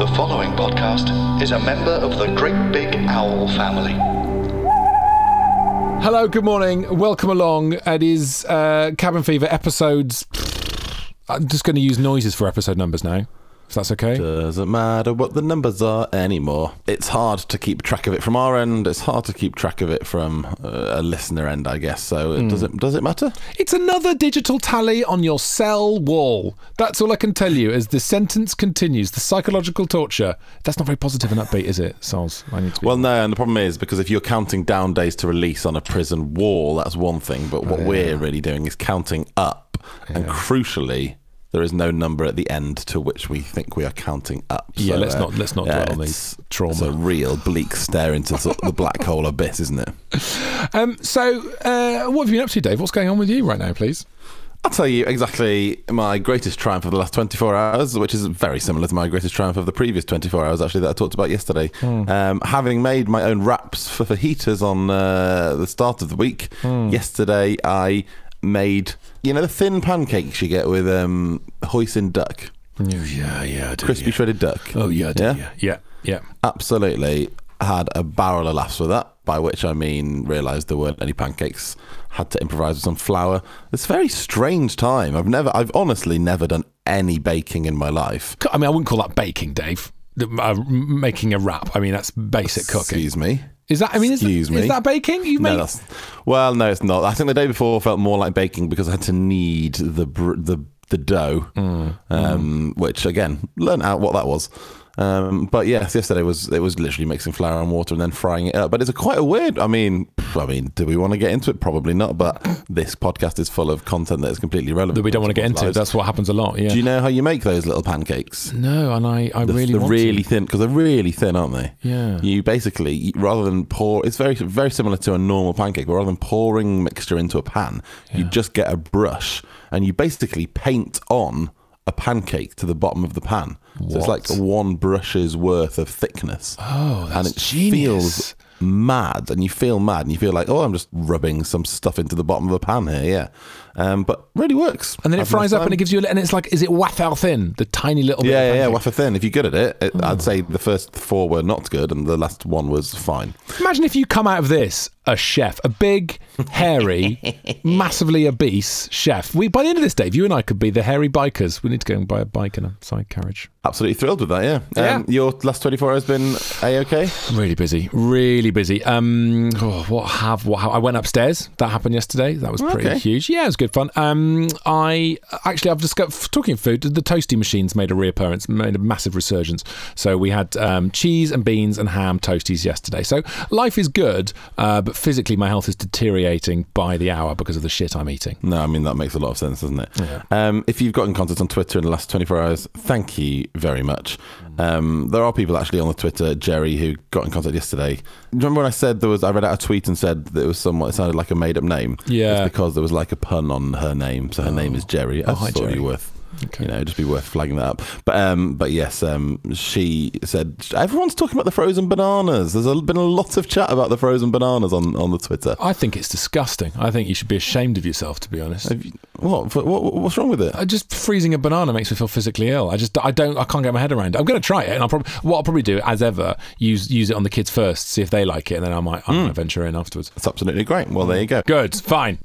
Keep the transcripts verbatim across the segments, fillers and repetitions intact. The following podcast is a member of the Great Big Owl family. Hello, good morning, welcome along. It is uh, Cabin Fever episodes... I'm just going to use noises for episode numbers now, if that's okay. Doesn't matter what the numbers are anymore. It's hard to keep track of it from our end. It's hard to keep track of it from a listener end, I guess. So mm. does it does it matter? It's another digital tally on your cell wall. That's all I can tell you as the sentence continues. The psychological torture. That's not very positive and upbeat, is it, Sols? I need to be well, no, and the problem is, because if you're counting down days to release on a prison wall, that's one thing. But what oh, yeah. we're really doing is counting up. Yeah. And crucially... there is no number at the end to which we think we are counting up. So, yeah, let's not let's not dwell uh, on these trauma. It's a real bleak stare into sort of the black hole abyss, isn't it? Um, so, uh, what have you been up to, Dave? What's going on with you right now, please? I'll tell you exactly my greatest triumph of the last twenty-four hours, which is very similar to my greatest triumph of the previous twenty-four hours, actually, that I talked about yesterday. Mm. Um, having made my own wraps for fajitas on uh, the start of the week, mm. yesterday I... made, you know, the thin pancakes you get with um, hoisin duck. Yeah, yeah, I do, crispy yeah. shredded duck. Oh yeah, I do, yeah? yeah, yeah, yeah. Absolutely had a barrel of laughs with that. By which I mean, realised there weren't any pancakes. Had to improvise with some flour. It's a very strange time. I've never, I've honestly never done any baking in my life. I mean, I wouldn't call that baking, Dave. Uh, making a wrap. I mean, that's basic Excuse cooking. Excuse me. Is that, I mean, is, Excuse that, me. Is that baking? You made... no, that's, well, no, it's not. I think the day before felt more like baking because I had to knead the the, the dough, mm. Um, mm. which, again, learn out what that was. Um, but yes, yesterday was it was literally mixing flour and water and then frying it up. But it's a quite a weird. I mean, I mean, do we want to get into it? Probably not. But this podcast is full of content that is completely relevant that we don't want to get into. Lives. That's what happens a lot. Yeah. Do you know how you make those little pancakes? No, and I, I the, really they're want really to. thin because they're really thin, aren't they? Yeah. You basically rather than pour, it's very very similar to a normal pancake. But rather than pouring mixture into a pan, yeah. you just get a brush and you basically paint on a pancake to the bottom of the pan. What? So it's like one brush's worth of thickness. Oh, that's and it genius. Feels mad, and you feel mad, and you feel like, oh, I'm just rubbing some stuff into the bottom of a pan here, yeah. Um, but really works. And then it I've fries up, and it gives you, a, and it's like, is it wafer thin? The tiny little yeah, bit of yeah, yeah, wafer thin. If you're good at it, it oh. I'd say the first four were not good, and the last one was fine. Imagine if you come out of this a chef, a big, hairy, massively obese chef. We by the end of this, Dave, you and I could be the hairy bikers. We need to go and buy a bike and a side carriage. Absolutely thrilled with that, yeah. yeah. Um, your last twenty-four hours been A-OK? Really busy, really busy. Um, oh, what have, what have, I went upstairs. That happened yesterday. That was pretty okay. huge. Yeah, it was good fun. Um, I actually, I've discovered, talking food, the toasty machines made a reappearance, made a massive resurgence. So we had um, cheese and beans and ham toasties yesterday. So life is good, uh, but physically my health is deteriorating by the hour because of the shit I'm eating. No, I mean, that makes a lot of sense, doesn't it? Yeah. Um, if you've gotten contact on Twitter in the last twenty-four hours, thank you very much. Um, there are people actually on the Twitter, Jerry, who got in contact yesterday. Do you remember when I said there was, I read out a tweet and said that it was somewhat, it sounded like a made up name? Yeah. It's because there was like a pun on her name. So her oh. name is Jerry. I oh, hi, Jerry. Be worth, okay. You know, just be worth flagging that up. But, um, but yes, um, she said, everyone's talking about the frozen bananas. There's a, been a lot of chat about the frozen bananas on, on the Twitter. I think it's disgusting. I think you should be ashamed of yourself, to be honest. You, what, what? What's wrong with it? I just freezing a banana makes me feel physically ill. I just, I don't, I can't get my head around it. I'm going to try it, and I'll probably, what I'll probably do, as ever, use use it on the kids first, see if they like it, and then I might, I might mm. venture in afterwards. That's absolutely great. Well, there you go. Good. Fine.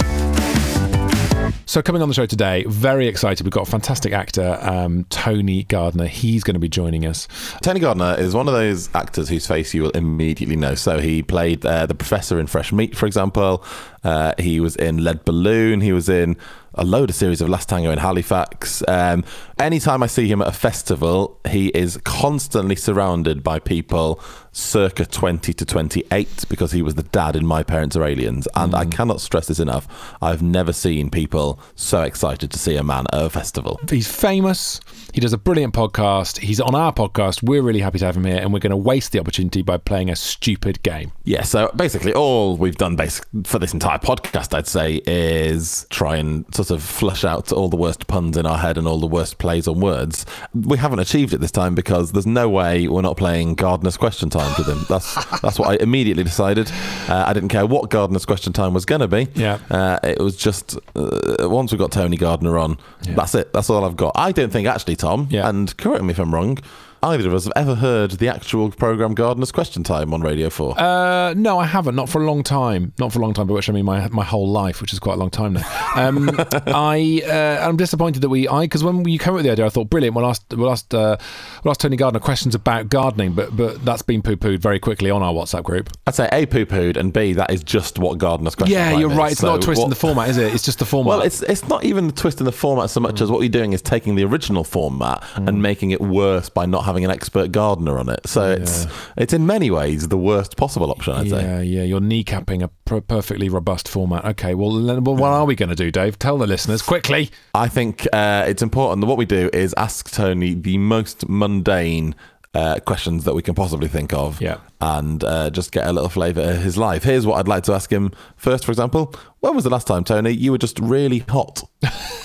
So coming on the show today, very excited. We've got a fantastic actor, um, Tony Gardner. He's going to be joining us. Tony Gardner is one of those actors whose face you will immediately know. So he played uh, the professor in Fresh Meat, for example. Uh, he was in Lead Balloon. He was in a load of series of Last Tango in Halifax. Um, anytime I see him at a festival, he is constantly surrounded by people circa twenty to twenty-eight because he was the dad in My Parents Are Aliens. And mm. I cannot stress this enough. I've never seen people so excited to see a man at a festival. He's famous. He does a brilliant podcast. He's on our podcast. We're really happy to have him here, and we're going to waste the opportunity by playing a stupid game. Yeah, so basically all we've done basic- for this entire podcast, I'd say, is try and... So sort of flush out all the worst puns in our head and all the worst plays on words. We haven't achieved it this time because there's no way we're not playing Gardeners' Question Time with him. That's that's what I immediately decided. Uh, I didn't care what Gardeners' Question Time was going to be. Yeah. Uh, it was just, uh, once we got Tony Gardner on, yeah. that's it. That's all I've got. I don't think, actually, Tom, yeah. and correct me if I'm wrong, either of us have ever heard the actual programme Gardeners' Question Time on Radio four? Uh, no, I haven't. Not for a long time. Not for a long time, by which I mean my my whole life, which is quite a long time now. Um, I, uh, I'm disappointed that we... I Because when you came up with the idea, I thought, brilliant, we'll ask, we'll ask, uh, we'll ask Tony Gardner questions about gardening, but, but that's been poo-pooed very quickly on our WhatsApp group. I'd say A, poo-pooed, and B, that is just what Gardeners' Question yeah, Time is. Yeah, you're right. It's so not a twist what... in the format, is it? It's just the format. Well, it's it's not even a twist in the format so much mm. as what you're doing is taking the original format mm. and making it worse by not having an expert gardener on it, so yeah. it's it's in many ways the worst possible option, I'd yeah, say. Yeah, yeah, you're kneecapping a per- perfectly robust format. Okay, well, well what are we going to do, Dave? Tell the listeners quickly. I think uh, it's important that what we do is ask Tony the most mundane uh, questions that we can possibly think of, yeah. and uh, just get a little flavour of his life. Here's what I'd like to ask him first, for example. When was the last time, Tony, you were just really hot?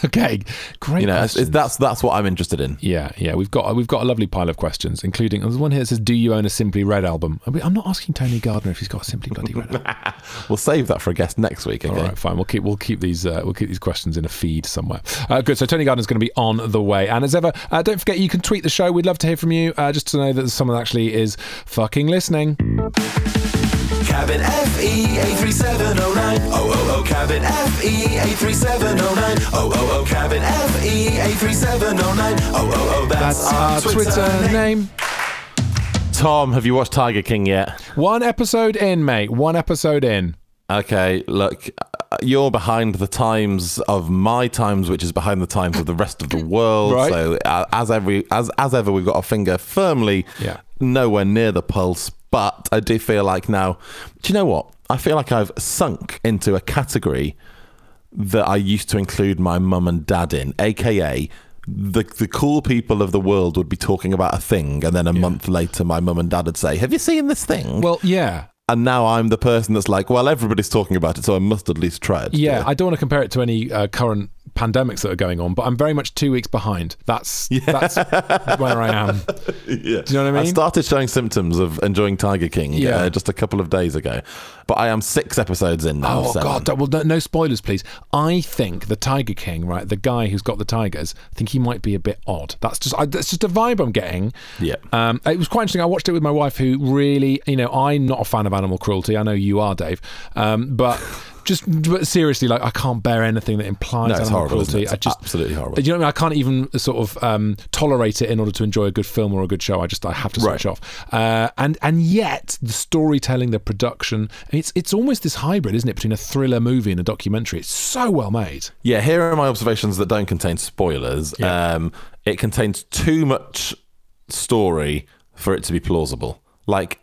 Okay, great. You know, it's, it's, that's that's what I'm interested in. Yeah, yeah. We've got we've got a lovely pile of questions, including there's one here that says, "Do you own a Simply Red album?" I'm not asking Tony Gardner if he's got a Simply Bloody Red album. We'll save that for a guest next week. Okay? All right, fine. We'll keep we'll keep these uh, we'll keep these questions in a feed somewhere. Uh, good. So Tony Gardner's going to be on the way, and as ever, uh, don't forget you can tweet the show. We'd love to hear from you, uh, just to know that someone actually is fucking listening. Cabin F E eight three seven oh nine. Oh oh oh. Cabin F E eight three seven oh nine. Oh oh oh. Cabin F E eight three seven oh nine. Oh oh oh. That's, That's our Twitter, Twitter name. name. Tom, have you watched Tiger King yet? One episode in, mate. One episode in. Okay, look, you're behind the times of my times, which is behind the times of the rest of the world. Right. So uh, as every as as ever, we've got our finger firmly yeah. nowhere near the pulse. But I do feel like now, do you know what? I feel like I've sunk into a category that I used to include my mum and dad in, a k a the the cool people of the world would be talking about a thing. And then a yeah. month later, my mum and dad would say, have you seen this thing? Well, yeah. And now I'm the person that's like, well, everybody's talking about it, so I must at least try it. Yeah, yeah. I don't want to compare it to any uh, current pandemics that are going on, but I'm very much two weeks behind. That's yeah. that's where I am. Yeah. Do you know what I mean? I started showing symptoms of enjoying Tiger King yeah. uh, just a couple of days ago, but I am six episodes in now. Oh, seven. God. Well, no, no spoilers, please. I think the Tiger King, right, the guy who's got the tigers, I think he might be a bit odd. That's just I, that's just a vibe I'm getting. Yeah. Um, it was quite interesting. I watched it with my wife, who really, you know, I'm not a fan of animal cruelty. I know you are, Dave, um, but... Just but seriously, like I can't bear anything that implies no, it's animal horrible, cruelty. It's I just, absolutely horrible. You know what I mean? I can't even sort of um, tolerate it in order to enjoy a good film or a good show. I just I have to switch right. off. Uh, and and yet the storytelling, the production, it's it's almost this hybrid, isn't it, between a thriller movie and a documentary? It's so well made. Yeah. Here are my observations that don't contain spoilers. Yeah. Um, it contains too much story for it to be plausible. Like.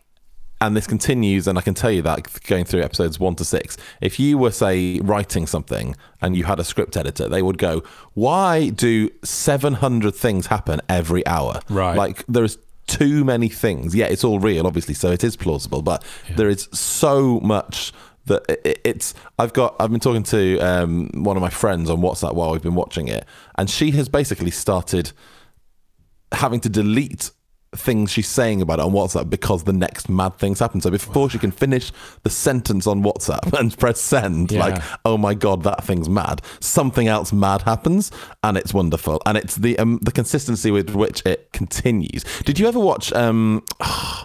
And this continues, and I can tell you that going through episodes one to six, if you were, say, writing something and you had a script editor, they would go, why do seven hundred things happen every hour? Right. Like, there's too many things. Yeah, it's all real, obviously, so it is plausible, but yeah. there is so much... that it's I've got I've been talking to um, one of my friends on WhatsApp while we've been watching it, and she has basically started having to delete things she's saying about it on WhatsApp because the next mad things happen. So before she can finish the sentence on WhatsApp and press send, yeah. like, oh my God, that thing's mad, something else mad happens, and it's wonderful. And it's the um, the consistency with which it continues. Did you ever watch um oh,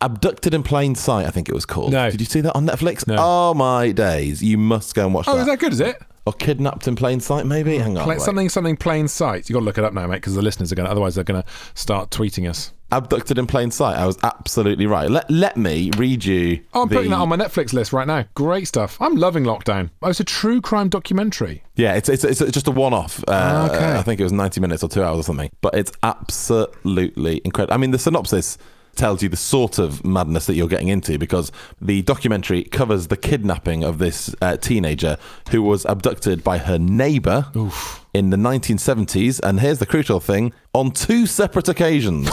Abducted in Plain Sight, I think it was called? No. Did you see that on Netflix? No. Oh my days, you must go and watch oh, that. Oh, is that good, is it? Or Kidnapped in Plain Sight, maybe? Hang on. Pla- something, something plain sight. You've got to look it up now, mate, because the listeners are going to, otherwise they're going to start tweeting us. Abducted in Plain Sight. I was absolutely right. Let let me read you. Oh, I'm the... putting that on my Netflix list right now. Great stuff. I'm loving lockdown. Oh, it's a true crime documentary. Yeah, it's it's, it's just a one-off. Uh, okay. I think it was ninety minutes or two hours or something. But it's absolutely incredible. I mean, the synopsis tells you the sort of madness that you're getting into, because the documentary covers the kidnapping of this uh, teenager who was abducted by her neighbour in the nineteen seventies. And here's the crucial thing, on two separate occasions.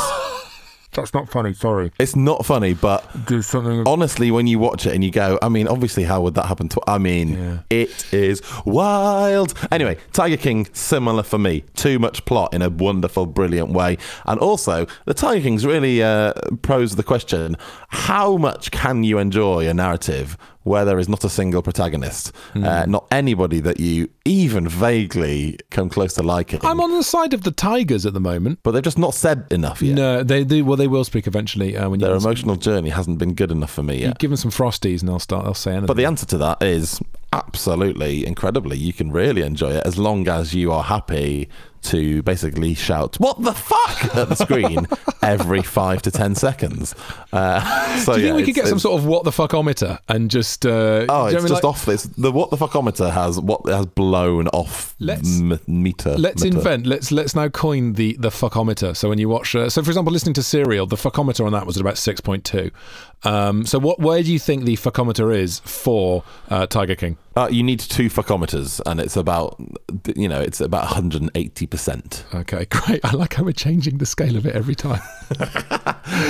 that's not funny, sorry. It's not funny, but do something. Honestly, when you watch it and you go, I mean, obviously, how would that happen to... I mean, yeah. It is wild. Anyway, Tiger King, similar for me. Too much plot in a wonderful, brilliant way. And also, the Tiger King's really uh, posed the question, how much can you enjoy a narrative where there is not a single protagonist, mm. uh, not anybody that you even vaguely come close to liking. I'm on the side of the tigers at the moment. But they've just not said enough yet. No, they, they well, they will speak eventually. Uh, when Their emotional some... journey hasn't been good enough for me yet. You give them some Frosties and they'll start, they'll say anything. But the answer to that is absolutely, incredibly. You can really enjoy it as long as you are happy to basically shout "What the fuck" at the screen every five to ten seconds. Uh, so do you think yeah, we could get some sort of "What the fuckometer" and just uh, oh, it's just like, off this. The "What the fuckometer" has what has blown off let's, m- meter. Let's meter. invent. Let's let's now coin the the fuckometer. So when you watch, uh, so for example, listening to Serial, the fuckometer on that was at about six point two. Um, so what where do you think the fuckometer is for uh, Tiger King? Uh, you need two fuckometers, and it's about you know it's about one hundred and eighty. Okay, great. I like how we're changing the scale of it every time.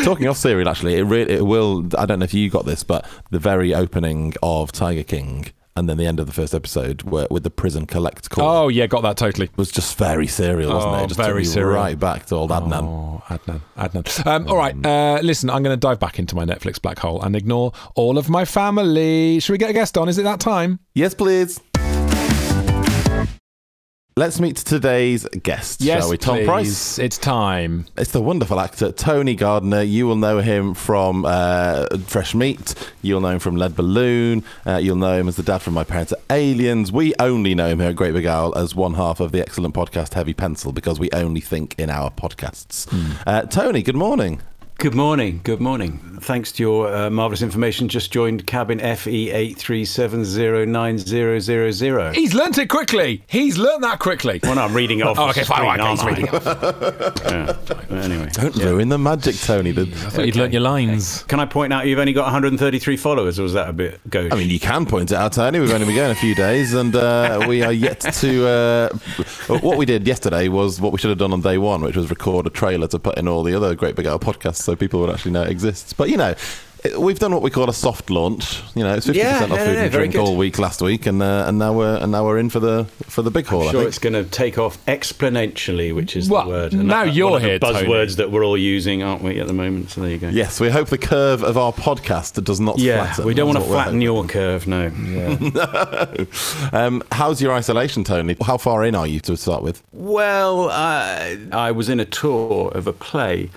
Talking of Serial, actually, it really it will. I don't know if you got this, but the very opening of Tiger King and then the end of the first episode were, with the prison collect call. Oh yeah, got that totally. Was just very Serial, wasn't oh, it? Just very Serial. Right back to old Adnan. Oh, Adnan, Adnan. Um, all right, uh, listen, I'm going to dive back into my Netflix black hole and ignore all of my family. Should we get a guest on? Is it that time? Yes, please. Let's meet today's guest, yes, shall we? Tom please. Price. It's time. It's the wonderful actor Tony Gardner. You will know him from uh, Fresh Meat. You'll know him from Lead Balloon. Uh, you'll know him as the dad from My Parents Are Aliens. We only know him here at Great Big Owl as one half of the excellent podcast Heavy Pencil because we only think in our podcasts. Mm. Uh, Tony, good morning. Good morning. Good morning. Thanks to your uh, marvellous information, just joined cabin F E eight three seven zero nine zero zero zero. He's learnt it quickly. He's learnt that quickly. Well, no, I'm reading it off. Oh, okay, fine. Right, okay, he's reading it off. Yeah. Anyway. Don't yeah. ruin the magic, Tony. I thought okay. you'd learnt your lines. Can I point out you've only got one hundred thirty-three followers, or was that a bit gauche? I mean, you can point it out, Tony. We've only been going a few days, and uh, we are yet to... Uh, what we did yesterday was what we should have done on day one, which was record a trailer to put in all the other Great Big Owl podcasts, so people would actually know it exists. But, you know, we've done what we call a soft launch. You know, it's fifty percent yeah, off no, food no, no, and drink good. all week last week, and uh, and now we're and now we're in for the for the big haul. I'm sure I think. it's going to take off exponentially, which is well, the word. And now that, you're one here, of the buzzwords Tony. that we're all using, aren't we, at the moment? So there you go. Yes, we hope the curve of our podcast does not yeah, flatten. We don't want to flatten your curve. No. Yeah. no. Um, how's your isolation, Tony? How far in are you to start with? Well, uh, I was in a tour of a play.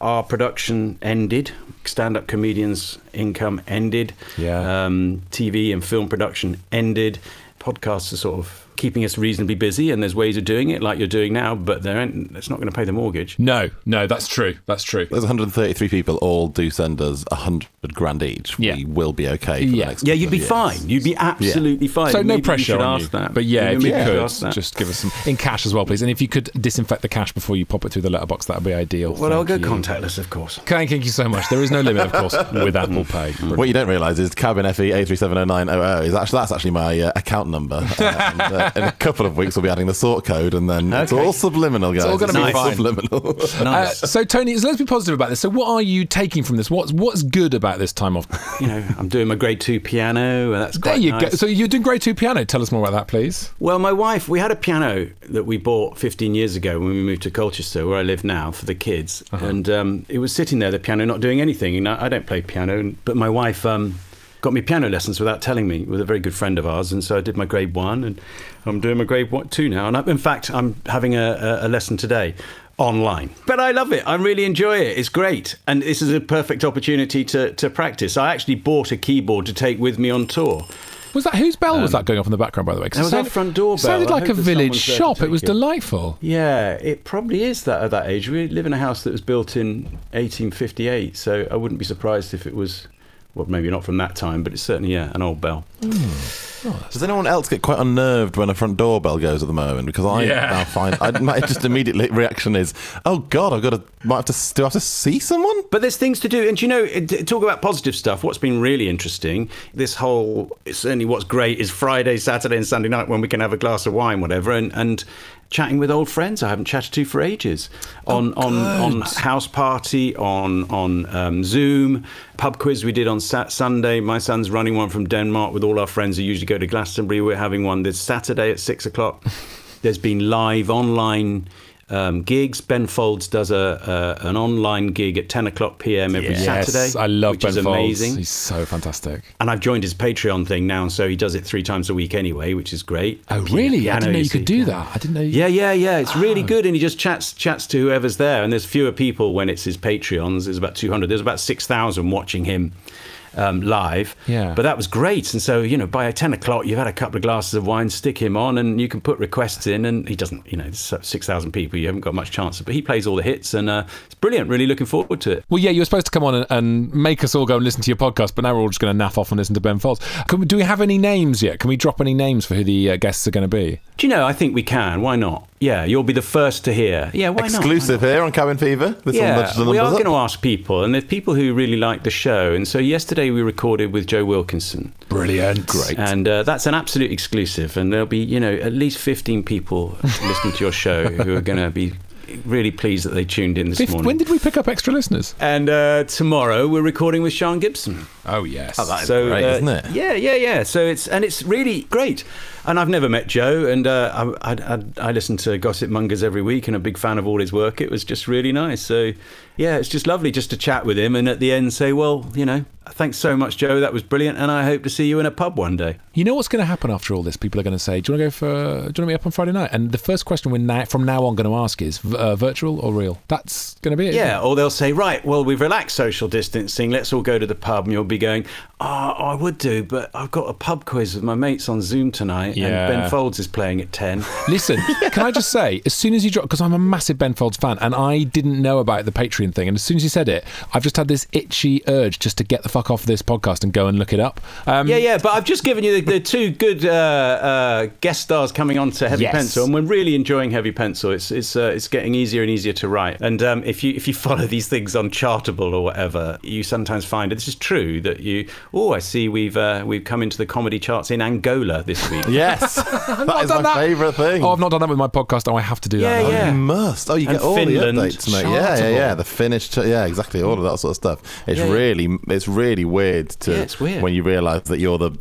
Our production ended, stand-up comedians' income ended, yeah. um, T V and film production ended. Podcasts are sort of keeping us reasonably busy, and there's ways of doing it like you're doing now, but there ain't, it's not going to pay the mortgage. No, no, that's true. That's true. There's one hundred thirty-three people all do send us one hundred grand each. Yeah. We will be okay for yeah. the next Yeah, you'd be years. fine. You'd be absolutely yeah. fine. So Maybe no pressure on ask you. That. But yeah, Maybe if you could, could just give us some... In cash as well, please. And if you could disinfect the cash before you pop it through the letterbox, that would be ideal. Well, Thank I'll go you. contactless, of course. Thank you so much. There is no limit, of course, with Apple Pay. What you don't realise is cabin F E eight three seven zero nine zero zero is actually, that's actually my uh, account number. Uh, and, uh, in a couple of weeks, we'll be adding the sort code, and then okay. it's all subliminal, guys. It's all going to be nice. fine. Subliminal. nice. uh, so, Tony, so let's be positive about this. So, what are you taking from this? What's what's good about this time off? You know, I'm doing my grade two piano, and that's quite there. You nice. go. So, you're doing grade two piano. Tell us more about that, please. Well, my wife, we had a piano that we bought fifteen years ago when we moved to Colchester, where I live now, for the kids, uh-huh. and um, it was sitting there, the piano, not doing anything. You know, I don't play piano, but my wife. Um, got me piano lessons without telling me, with a very good friend of ours, and so I did my grade one, and I'm doing my grade two now, and I, in fact I'm having a, a lesson today online. But I love it. I really enjoy it. It's great. And this is a perfect opportunity to, to practice. I actually bought a keyboard to take with me on tour. Was that whose bell um, was that going off in the background, by the way? It was sounded, our front door bell. It sounded like a village shop. It was it. delightful. Yeah, it probably is that at that age. We live in a house that was built in eighteen fifty-eight, so I wouldn't be surprised if it was... Well, maybe not from that time, but it's certainly, yeah, an old bell. Mm. Oh, does anyone else get quite unnerved when a front doorbell goes at the moment? Because I yeah. now find I, my just immediately reaction is, oh God, I've got to might have to do I have to see someone. But there's things to do, and you know, talk about positive stuff. What's been really interesting, this whole certainly what's great is Friday, Saturday, and Sunday night when we can have a glass of wine, whatever, and and. Chatting with old friends I haven't chatted to for ages on oh, on, on house party, on on um, Zoom, pub quiz we did on sat- Sunday. My son's running one from Denmark with all our friends who usually go to Glastonbury. We're having one this Saturday at six o'clock. There's been live online um, gigs. Ben Folds does a, a an online gig at ten o'clock p m every yes. Saturday. Yes, I love which Ben is amazing. Folds. He's so fantastic. And I've joined his Patreon thing now, so he does it three times a week anyway, which is great. Oh, really? Yeah, I didn't know you could do that. I didn't know. You... Yeah, yeah, yeah. It's oh. really good, and he just chats chats to whoever's there. And there's fewer people when it's his Patreons. There's about two hundred. There's about six thousand watching him. Um, live, yeah. But that was great, and so you know, by ten o'clock, you've had a couple of glasses of wine. Stick him on, and you can put requests in, and he doesn't, you know, six thousand people. You haven't got much chance, but he plays all the hits, and uh, it's brilliant. Really looking forward to it. Well, yeah, you were supposed to come on and, and make us all go and listen to your podcast, but now we're all just going to naff off and listen to Ben Folds. Can we, do we have any names yet? Can we drop any names for who the uh, guests are going to be? Do you know? I think we can. Why not? Yeah, you'll be the first to hear. Yeah, why Exclusive not? Exclusive here on Cabin Fever. This yeah, we are going to ask people, and there's people who really like the show. And so yesterday we recorded with Joe Wilkinson. Brilliant. Great. And uh, that's an absolute exclusive. And there'll be, you know, at least fifteen people listening to your show who are going to be really pleased that they tuned in this Fifth, morning. When did we pick up extra listeners? And uh, tomorrow we're recording with Sean Gibson. Oh, yes. Oh, that's so, great, uh, isn't it? Yeah, yeah, yeah. So it's and it's really great. And I've never met Joe, and uh, I, I, I listen to Gossipmongers every week and a big fan of all his work. It was just really nice. So, yeah, it's just lovely just to chat with him and at the end say, well, you know, thanks so much, Joe. That was brilliant, and I hope to see you in a pub one day. You know what's going to happen after all this? People are going to say, do you want to go for? Do you want to meet up on Friday night? And the first question we're now, from now on going to ask is, uh, virtual or real? That's going to be it. Yeah, or they'll say, right, well, we've relaxed social distancing. Let's all go to the pub, and you'll be going, oh, I would do, but I've got a pub quiz with my mates on Zoom tonight. Yeah. And Ben Folds is playing at ten. Listen, yeah. Can I just say, as soon as you drop, because I'm a massive Ben Folds fan, and I didn't know about the Patreon thing, and as soon as you said it, I've just had this itchy urge just to get the fuck off this podcast and go and look it up. Um, yeah, yeah, but I've just given you the, the two good uh, uh, guest stars coming on to Heavy yes. Pencil, and we're really enjoying Heavy Pencil. It's it's uh, it's getting easier and easier to write, and um, if you if you follow these things on Chartable or whatever, you sometimes find, and this is true, that you oh I see we've uh, we've come into the comedy charts in Angola this week. Yes, I've that is done my that. favourite thing. Oh, I've not done that with my podcast. Oh, I have to do yeah, that. Yeah, oh, you must. Oh, you and get all Finland. The updates, mate. Chartable. Yeah, yeah, yeah. The Finnish, ch- yeah, exactly. All of that sort of stuff. It's yeah, really, yeah. it's really weird to yeah, it's weird. when you realise that you're the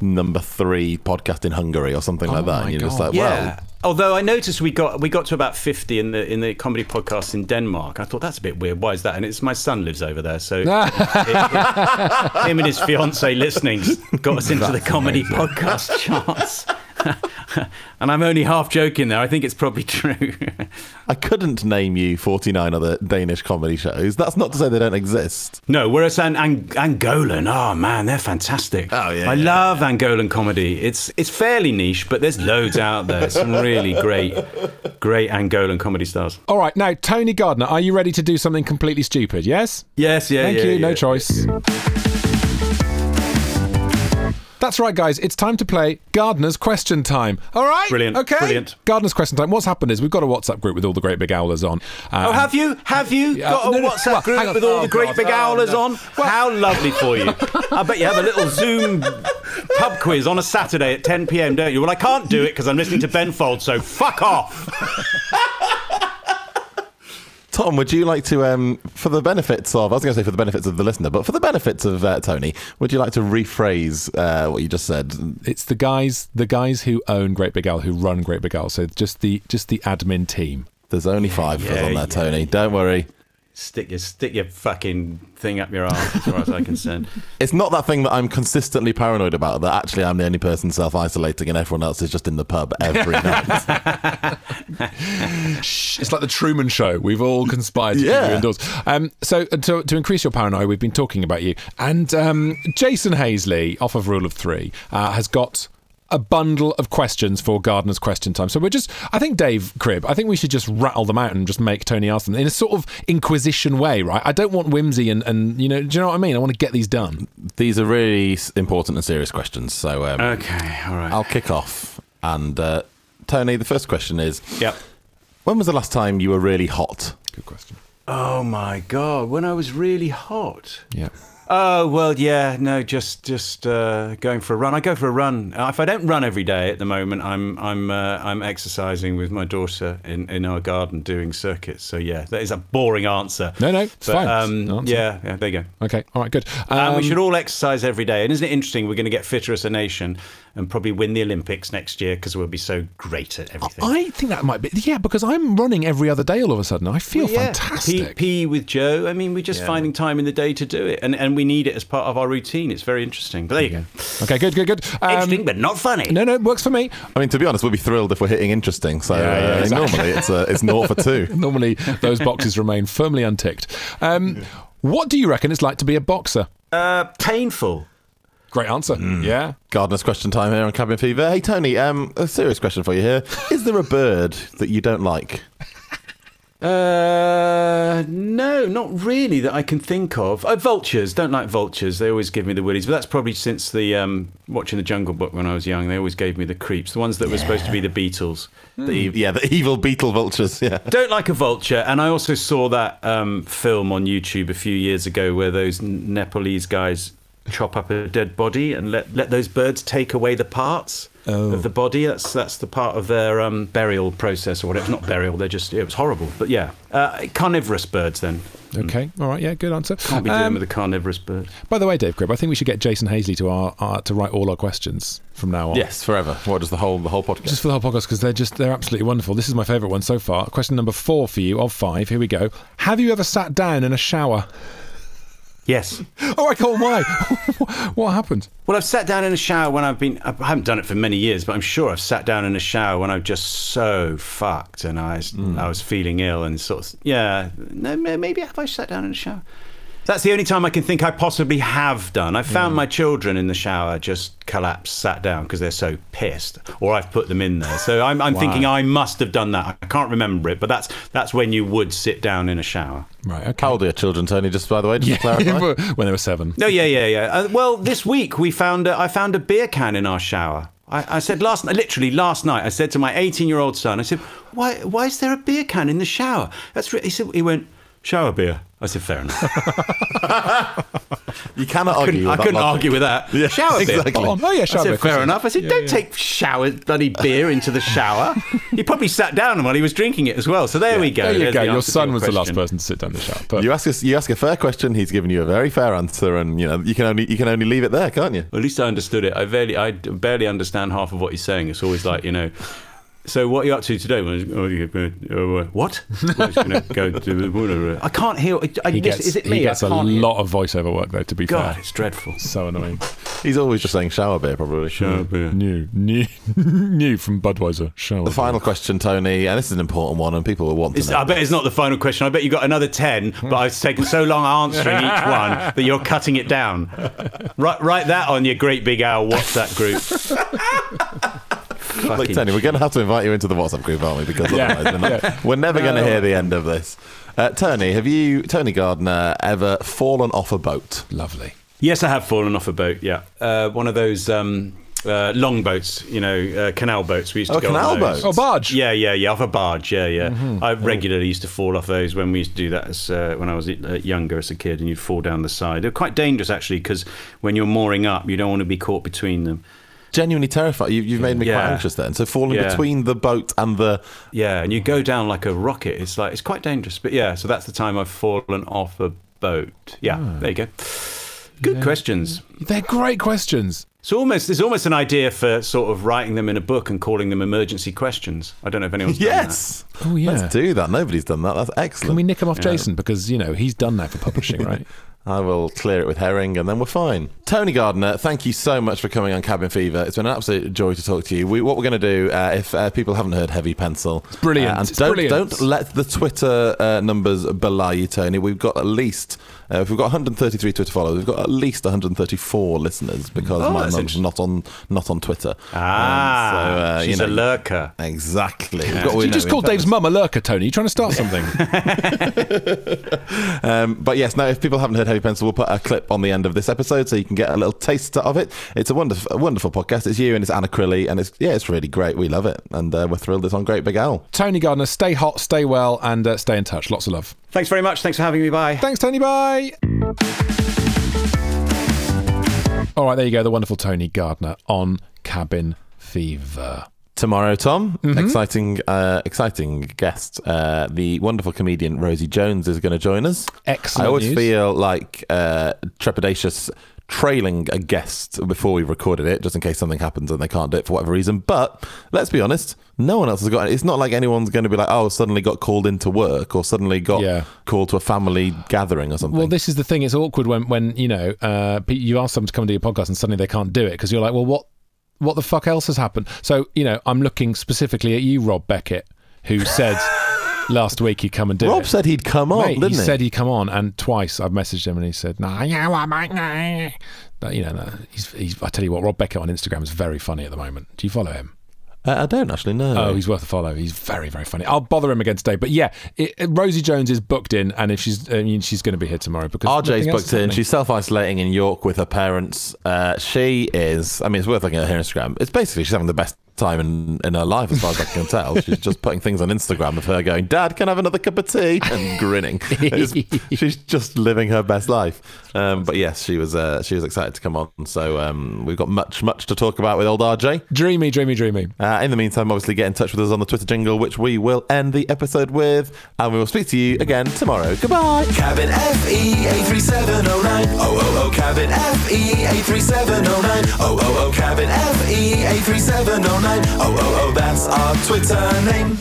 number three podcast in Hungary or something oh like that. And you're God. just like, yeah. well. Although I noticed we got we got to about fifty in the in the comedy podcast in Denmark. I thought, that's a bit weird. Why is that? And it's my son lives over there, so it, it, it, him and his fiancée listening got us into that's the comedy amazing. podcast charts. And I'm only half joking there. I think it's probably true. I couldn't name you forty-nine other Danish comedy shows. That's not to say they don't exist. No, whereas an, an, Angolan, oh man, they're fantastic. Oh yeah, I yeah, love yeah. Angolan comedy. It's it's fairly niche, but there's loads out there. Some really great, great Angolan comedy stars. All right, now Tony Gardner, are you ready to do something completely stupid? Yes. Yes. Yeah. Thank yeah, you. Yeah, no yeah. choice. That's right, guys. It's time to play Gardener's Question Time. All right? Brilliant. Okay. Brilliant. Gardener's Question Time. What's happened is we've got a WhatsApp group with all the Great Big Owlers on. Um, oh, have you? Have you got uh, no, a WhatsApp no, no. group well, with all oh, the Great God. Big Owlers oh, no. on? Well, how lovely for you. I bet you have a little Zoom pub quiz on a Saturday at ten p.m, don't you? Well, I can't do it because I'm listening to Ben Folds, so fuck off. Tom, would you like to, um, for the benefits of, I was going to say for the benefits of the listener, but for the benefits of uh, Tony, would you like to rephrase uh, what you just said? It's the guys, the guys who own Great Big Owl, who run Great Big Owl. So just the just the admin team. There's only five yeah, of us on there, yeah, Tony. Yeah. Don't worry. Stick your stick your fucking thing up your arse, as far as I'm concerned. It's not that thing that I'm consistently paranoid about, that actually I'm the only person self-isolating and everyone else is just in the pub every night. Shh, it's like the Truman Show. We've all conspired to yeah. keep you indoors. Um, so to, to increase your paranoia, we've been talking about you. And um, Jason Haisley, off of Rule of Three, uh, has got a bundle of questions for Gardener's Question Time. So we're just, I think, Dave Cribb, I think we should just rattle them out and just make Tony ask them in a sort of inquisition way, right? I don't want whimsy and, and you know, do you know what I mean? I want to get these done. these are really important and serious questions. So, um, okay, all right. I'll kick off. And uh, Tony, the first question is: Yep. When was the last time you were really hot? Good question. Oh my God, when I was really hot. Yeah. Oh, well, yeah, no, just just uh, going for a run. I go for a run. If I don't run every day at the moment, I'm I'm uh, I'm exercising with my daughter in, in our garden doing circuits. So, yeah, that is a boring answer. No, no, it's but, fine. Um, no yeah, yeah, there you go. Okay, all right, good. Um, um, we should all exercise every day. And isn't it interesting, we're going to get fitter as a nation and probably win the Olympics next year because we'll be so great at everything. I think that might be, yeah, because I'm running every other day all of a sudden. I feel well, yeah. fantastic. P, P with Joe. I mean, we're just yeah. finding time in the day to do it. And, and we need it as part of our routine. It's very interesting. But there you go. Okay, good, good, good. Um, interesting, but not funny. No, no, it works for me. I mean, to be honest, we'll be thrilled if we're hitting interesting. So yeah, yeah, uh, exactly. Normally it's uh, it's naught for two. Normally those boxes remain firmly unticked. Um, yeah. What do you reckon it's like to be a boxer? Uh, painful. Great answer. Mm. Yeah. Gardeners' Question Time here on Cabin Fever. Hey, Tony, um, a serious question for you here. Is there a bird that you don't like? Uh, no, not really that I can think of. Oh, vultures. Don't like vultures. They always give me the willies. But that's probably since the um, watching the Jungle Book when I was young. They always gave me the creeps. The ones that yeah. were supposed to be the beetles. Mm. The, yeah, the evil beetle vultures. Yeah. Don't like a vulture. And I also saw that um, film on YouTube a few years ago where those Nepalese guys chop up a dead body and let let those birds take away the parts. Oh. Of the body, that's that's the part of their um, burial process or whatever. It's not burial, they're just, it was horrible. But yeah, uh, carnivorous birds then. Okay, all right, yeah, good answer. Can't be dealing um, with a carnivorous bird. By the way, Dave Cribb, I think we should get Jason Haisley to our, our to write all our questions from now on. Yes, forever. What does the whole the whole podcast? Just for the whole podcast because they're just they're absolutely wonderful. This is my favourite one so far. Question number four for you of five. Here we go. Have you ever sat down in a shower? Yes. Oh, I can't. Why? What happened? Well, I've sat down in a shower when I've been... I haven't done it for many years, but I'm sure I've sat down in a shower when I'm just so fucked and I, mm. I was feeling ill and sort of... Yeah. No, maybe have I sat down in a shower? That's the only time I can think I possibly have done. I found mm. my children in the shower just collapsed, sat down because they're so pissed, or I've put them in there. So I'm, I'm wow. thinking I must have done that. I can't remember it, but that's that's when you would sit down in a shower. Right. Okay. How old are your children, Tony? Just by the way, just yeah. to clarify, when they were seven. No, yeah, yeah, yeah. Uh, well, this week we found a, I found a beer can in our shower. I, I said last literally last night. I said to my eighteen-year-old son, I said, "Why why is there a beer can in the shower?" That's re-. He said, he went. Shower beer. I said, fair enough. You cannot argue with that. I couldn't argue with that. Yeah, shower exactly. beer. Oh, yeah, shower I said, beer. Fair enough. I said, yeah, don't yeah. take shower, bloody beer into the shower. He probably sat down while he was drinking it as well. So there yeah. we go. There you There's go. The your son your was question. The last person to sit down in the shower. But you ask a, you ask a fair question, he's given you a very fair answer, and you know you can only you can only leave it there, can't you? Well, at least I understood it. I barely, I barely understand half of what he's saying. It's always like, you know... So what are you up to today? What? I can't hear. I, he gets, is it me? He gets a lot hear. of voiceover work, though, to be God, fair. God, it's dreadful. So annoying. He's always just saying shower beer, probably. Shower beer. New. New, new from Budweiser. Shower The beer. Final question, Tony, and this is an important one, and people will want to it's, know. I bet it's not the final question. I bet you got another ten, but I've taken so long answering each one that you're cutting it down. Write, write that on your Great Big Owl WhatsApp group. Look, Tony, we're going to have to invite you into the WhatsApp group, aren't we? Because otherwise yeah. we're, not, yeah. we're never going to hear the end of this. Uh, Tony, have you, Tony Gardner, ever fallen off a boat? Lovely. Yes, I have fallen off a boat, yeah. Uh, one of those um, uh, long boats, you know, uh, canal boats. We used to oh, go canal on those. boats? Oh, barge? Yeah, yeah, yeah, off a barge, yeah, yeah. Mm-hmm. I regularly used to fall off those when we used to do that as, uh, when I was younger as a kid, and you'd fall down the side. They're quite dangerous, actually, because when you're mooring up, you don't want to be caught between them. Genuinely terrified. You, you've made me yeah. quite anxious then. So falling yeah. between the boat and the... Yeah, and you go down like a rocket. It's like, it's quite dangerous. But yeah, so that's the time I've fallen off a boat. Yeah, oh. there you go. Good yeah. questions. They're great questions. It's almost, there's almost an idea for sort of writing them in a book and calling them emergency questions. I don't know if anyone's yes. done that. Oh, yeah. Let's do that. Nobody's done that. That's excellent. Can we nick him off yeah. Jason? Because, you know, he's done that for publishing, right? I will clear it with herring and then we're fine. Tony Gardner, thank you so much for coming on Cabin Fever. It's been an absolute joy to talk to you. We, what we're going to do, uh, if uh, people haven't heard Heavy Pencil... It's brilliant. Uh, and it's don't, brilliant. Don't let the Twitter uh, numbers belie you, Tony. We've got at least... Uh, if we've got one hundred thirty-three Twitter followers, we've got at least one hundred thirty-four listeners because oh, my mum's not on not on Twitter. Ah, um, so, uh, she's you know, a lurker. Exactly. Yeah. Got, you just called Dave's mum a lurker, Tony. Are you trying to start something? um, but yes, now if people haven't heard Heavy Pencil, we'll put a clip on the end of this episode so you can can get a little taste of it. It's a wonderful, a wonderful podcast. It's you and it's Anna Crilly, and it's yeah, it's really great. We love it, and uh, we're thrilled it's on Great Big Owl. Tony Gardner, stay hot, stay well, and uh, stay in touch. Lots of love. Thanks very much. Thanks for having me. Bye. Thanks, Tony. Bye. All right, there you go. The wonderful Tony Gardner on Cabin Fever. Tomorrow, Tom, mm-hmm. exciting uh, exciting guest. Uh, the wonderful comedian Rosie Jones is going to join us. Excellent I always news. feel like uh, trepidatious trailing a guest before we've recorded it, just in case something happens and they can't do it for whatever reason. But let's be honest, no one else has got it. It's not like anyone's going to be like, oh, suddenly got called into work or suddenly got yeah. called to a family gathering or something. Well, this is the thing. It's awkward when, when you know, uh, you ask someone to come and do your podcast and suddenly they can't do it because you're like, well, what? What the fuck else has happened? So, you know, I'm looking specifically at you, Rob Beckett, who said last week he'd come and do Rob it. Rob said he'd come on, Mate, didn't he? He said he'd come on, and twice I've messaged him and he said, no, yeah, I might no. You know, no, he's, he's, I tell you what, Rob Beckett on Instagram is very funny at the moment. Do you follow him? Uh, I don't actually know. Oh, he's worth a follow. He's very, very funny. I'll bother him again today. But yeah, it, it, Rosie Jones is booked in, and if she's I mean, she's going to be here tomorrow because R J's booked in. She's self-isolating in York with her parents. Uh, she is. I mean, it's worth looking at her Instagram. It's basically she's having the best time in, in her life, as far as I can tell. She's just putting things on Instagram of her going, "Dad, can I have another cup of tea?" and grinning. She's just living her best life. Um, but yes, she was uh, she was excited to come on. So um, we've got much much to talk about with old R J. Dreamy, dreamy, dreamy. Uh, in the meantime, obviously, get in touch with us on the Twitter jingle, which we will end the episode with, and we will speak to you again tomorrow. Goodbye. Cabin F E eight three seven oh nine. Oh oh oh. Cabin F E eight three seven oh nine. Oh oh oh. Cabin F E eight three seven oh nine. Oh, oh, oh, that's our Twitter name.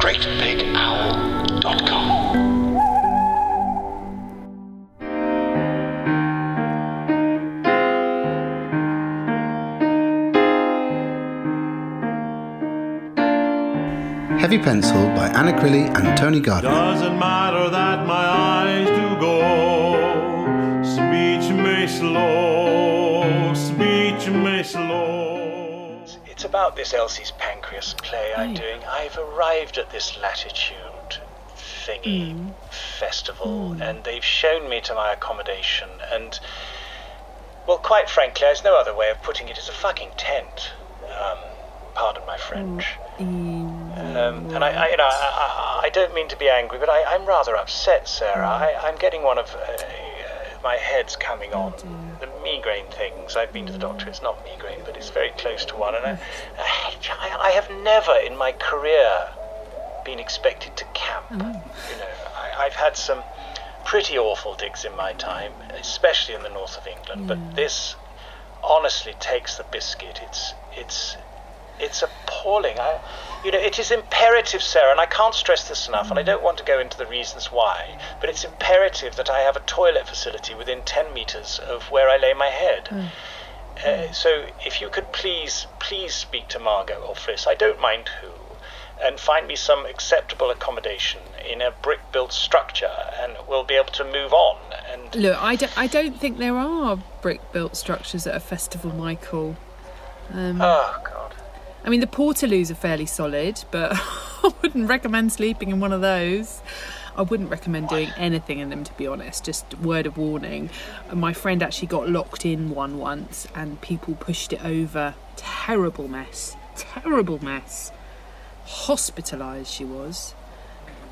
great big owl dot com. Heavy Pencil by Anna Crilly and Tony Gardner. Doesn't matter that my eyes do go, speech may slow, speech may slow. It's about this Elsie's Pancreas play I'm mm. doing. I've arrived at this latitude thingy mm. festival, mm. and they've shown me to my accommodation, and, well, quite frankly, there's no other way of putting it. It's a fucking tent. Um, pardon my French. Mm. Um, and I, I, you know, I, I, I don't mean to be angry, but I, I'm rather upset, Sarah. I, I'm getting one of... Uh, my head's coming on. The migraine things. I've been to the doctor. It's not migraine, but it's very close to one. And I, I, I have never in my career been expected to camp. Oh. You know, I, I've had some pretty awful digs in my time, especially in the north of England. Yeah. But this honestly takes the biscuit. It's it's it's appalling. I, you know, it is imperative, Sarah, and I can't stress this enough, and I don't want to go into the reasons why, but it's imperative that I have a toilet facility within ten metres of where I lay my head. Mm. Uh, so if you could please, please speak to Margot or Fliss, I don't mind who, and find me some acceptable accommodation in a brick-built structure, and we'll be able to move on. And Look, I, do, I don't think there are brick-built structures at a festival, Michael. Um, oh, God. I mean, the Portaloos are fairly solid, but I wouldn't recommend sleeping in one of those. I wouldn't recommend doing anything in them, to be honest. Just word of warning. My friend actually got locked in one once and people pushed it over. Terrible mess. Terrible mess. Hospitalised she was.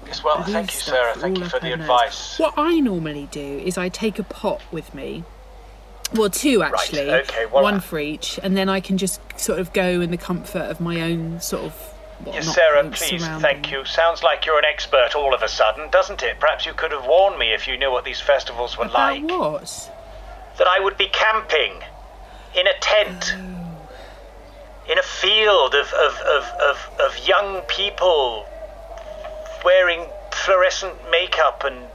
Yes, well, thank you, Sarah. Thank you for the advice. What I normally do is I take a pot with me. Well, two actually, right, okay, well, one for each, and then I can just sort of go in the comfort of my own sort of... Well, yes, Sarah, please, thank you. Sounds like you're an expert all of a sudden, doesn't it? Perhaps you could have warned me if you knew what these festivals were About like. what? That I would be camping in a tent, oh. in a field of, of, of, of, of young people wearing fluorescent makeup and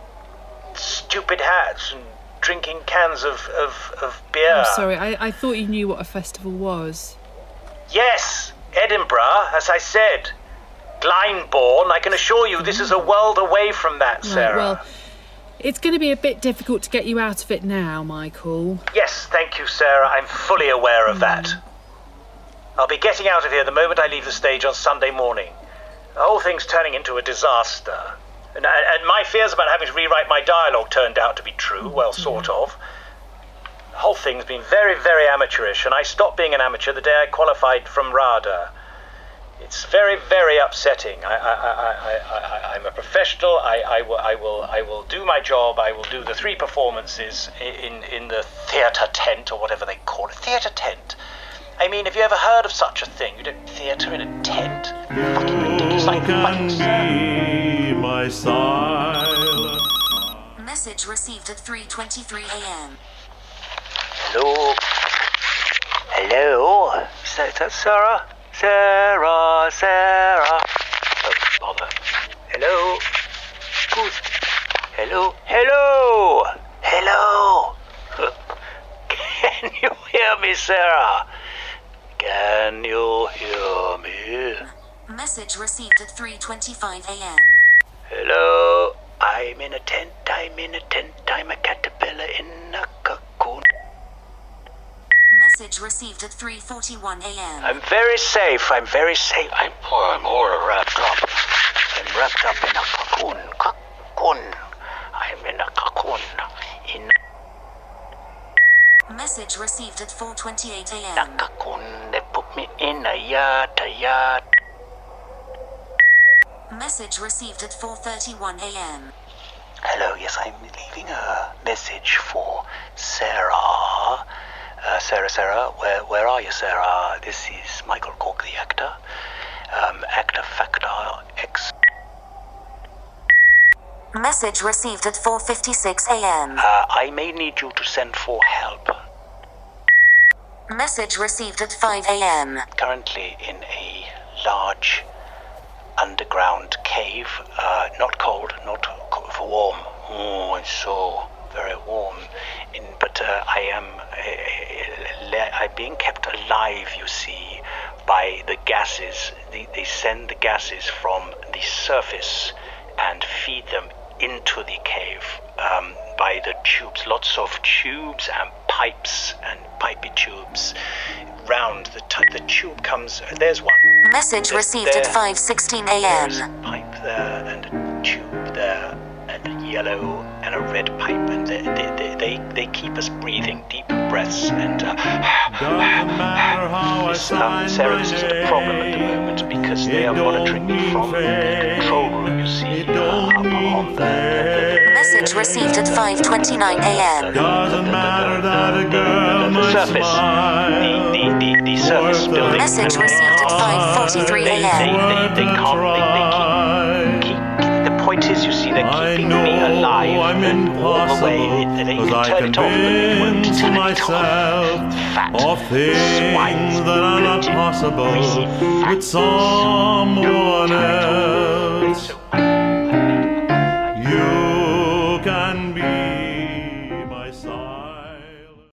stupid hats and drinking cans of, of, of beer. I'm sorry, I, I thought you knew what a festival was. Yes, Edinburgh, as I said. Glyndebourne, I can assure you this is a world away from that, Sarah. Right, well, it's going to be a bit difficult to get you out of it now, Michael. Yes, thank you, Sarah, I'm fully aware of mm. that. I'll be getting out of here the moment I leave the stage on Sunday morning. The whole thing's turning into a disaster. And my fears about having to rewrite my dialogue turned out to be true, well, sort of. whole thing's been very, very amateurish, and I stopped being an amateur the day I qualified from RADA. It's very, very upsetting. I, I, I, I, I, I'm a professional. I, I, will, I, will, I will do my job. I will do the three performances in, in the theatre tent, or whatever they call it. Theatre tent. I mean, have you ever heard of such a thing? You don't theatre in a tent? Fucking ridiculous, like monks. Be my style. Message received at three twenty-three a.m. Hello. Hello. Is that, is that Sarah? Sarah, Sarah. Oh, bother. Hello. Good. Hello. Hello. Hello. Can you hear me, Sarah? Can you hear me? Message received at three twenty-five a.m. Hello. I'm in a tent. I'm in a tent. I'm a caterpillar in a cocoon. Message received at three forty-one a.m. I'm very safe. I'm very safe. I'm poor. I'm all wrapped up. I'm wrapped up in a cocoon. Cocoon. I'm in a cocoon. In a Message received at four twenty-eight a.m. Nakakun, they put me in a yard, a yard. Message received at four thirty-one a.m. Hello, yes, I'm leaving a message for Sarah. Uh, Sarah, Sarah, where where are you, Sarah? This is Michael Cork, the actor. Um, actor Factor X. Message received at four fifty-six a.m. Uh, I may need you to send for help. Message received at five a.m. Currently in a large underground cave. Uh, not cold, not co- warm. Oh, it's so very warm. In, but uh, I am uh, uh, I'm being kept alive, you see, by the gases. They, they send the gases from the surface and feed them into the cave um, by the tubes, lots of tubes and pipes and pipey tubes round the t- the tube comes. There's one message there's received there. At five sixteen a.m. There's a pipe there and a tube there and a yellow and a red pipe, and they they they, they, they keep us breathing deep breaths and. Uh, this, um, Sarah, this is a problem at the moment because they are monitoring me from the control room. You see, uh, up on the message received at five twenty-nine a.m. Doesn't matter that a girl must smile. The the the the service building. Message received at five forty-three a.m. They they they can't they they keep. Point is, you see, they're keeping me alive I'm and all the way. They, they can turn it off, but they won't turn it off. Fat, swine, bloated, greasy, fat, someone else.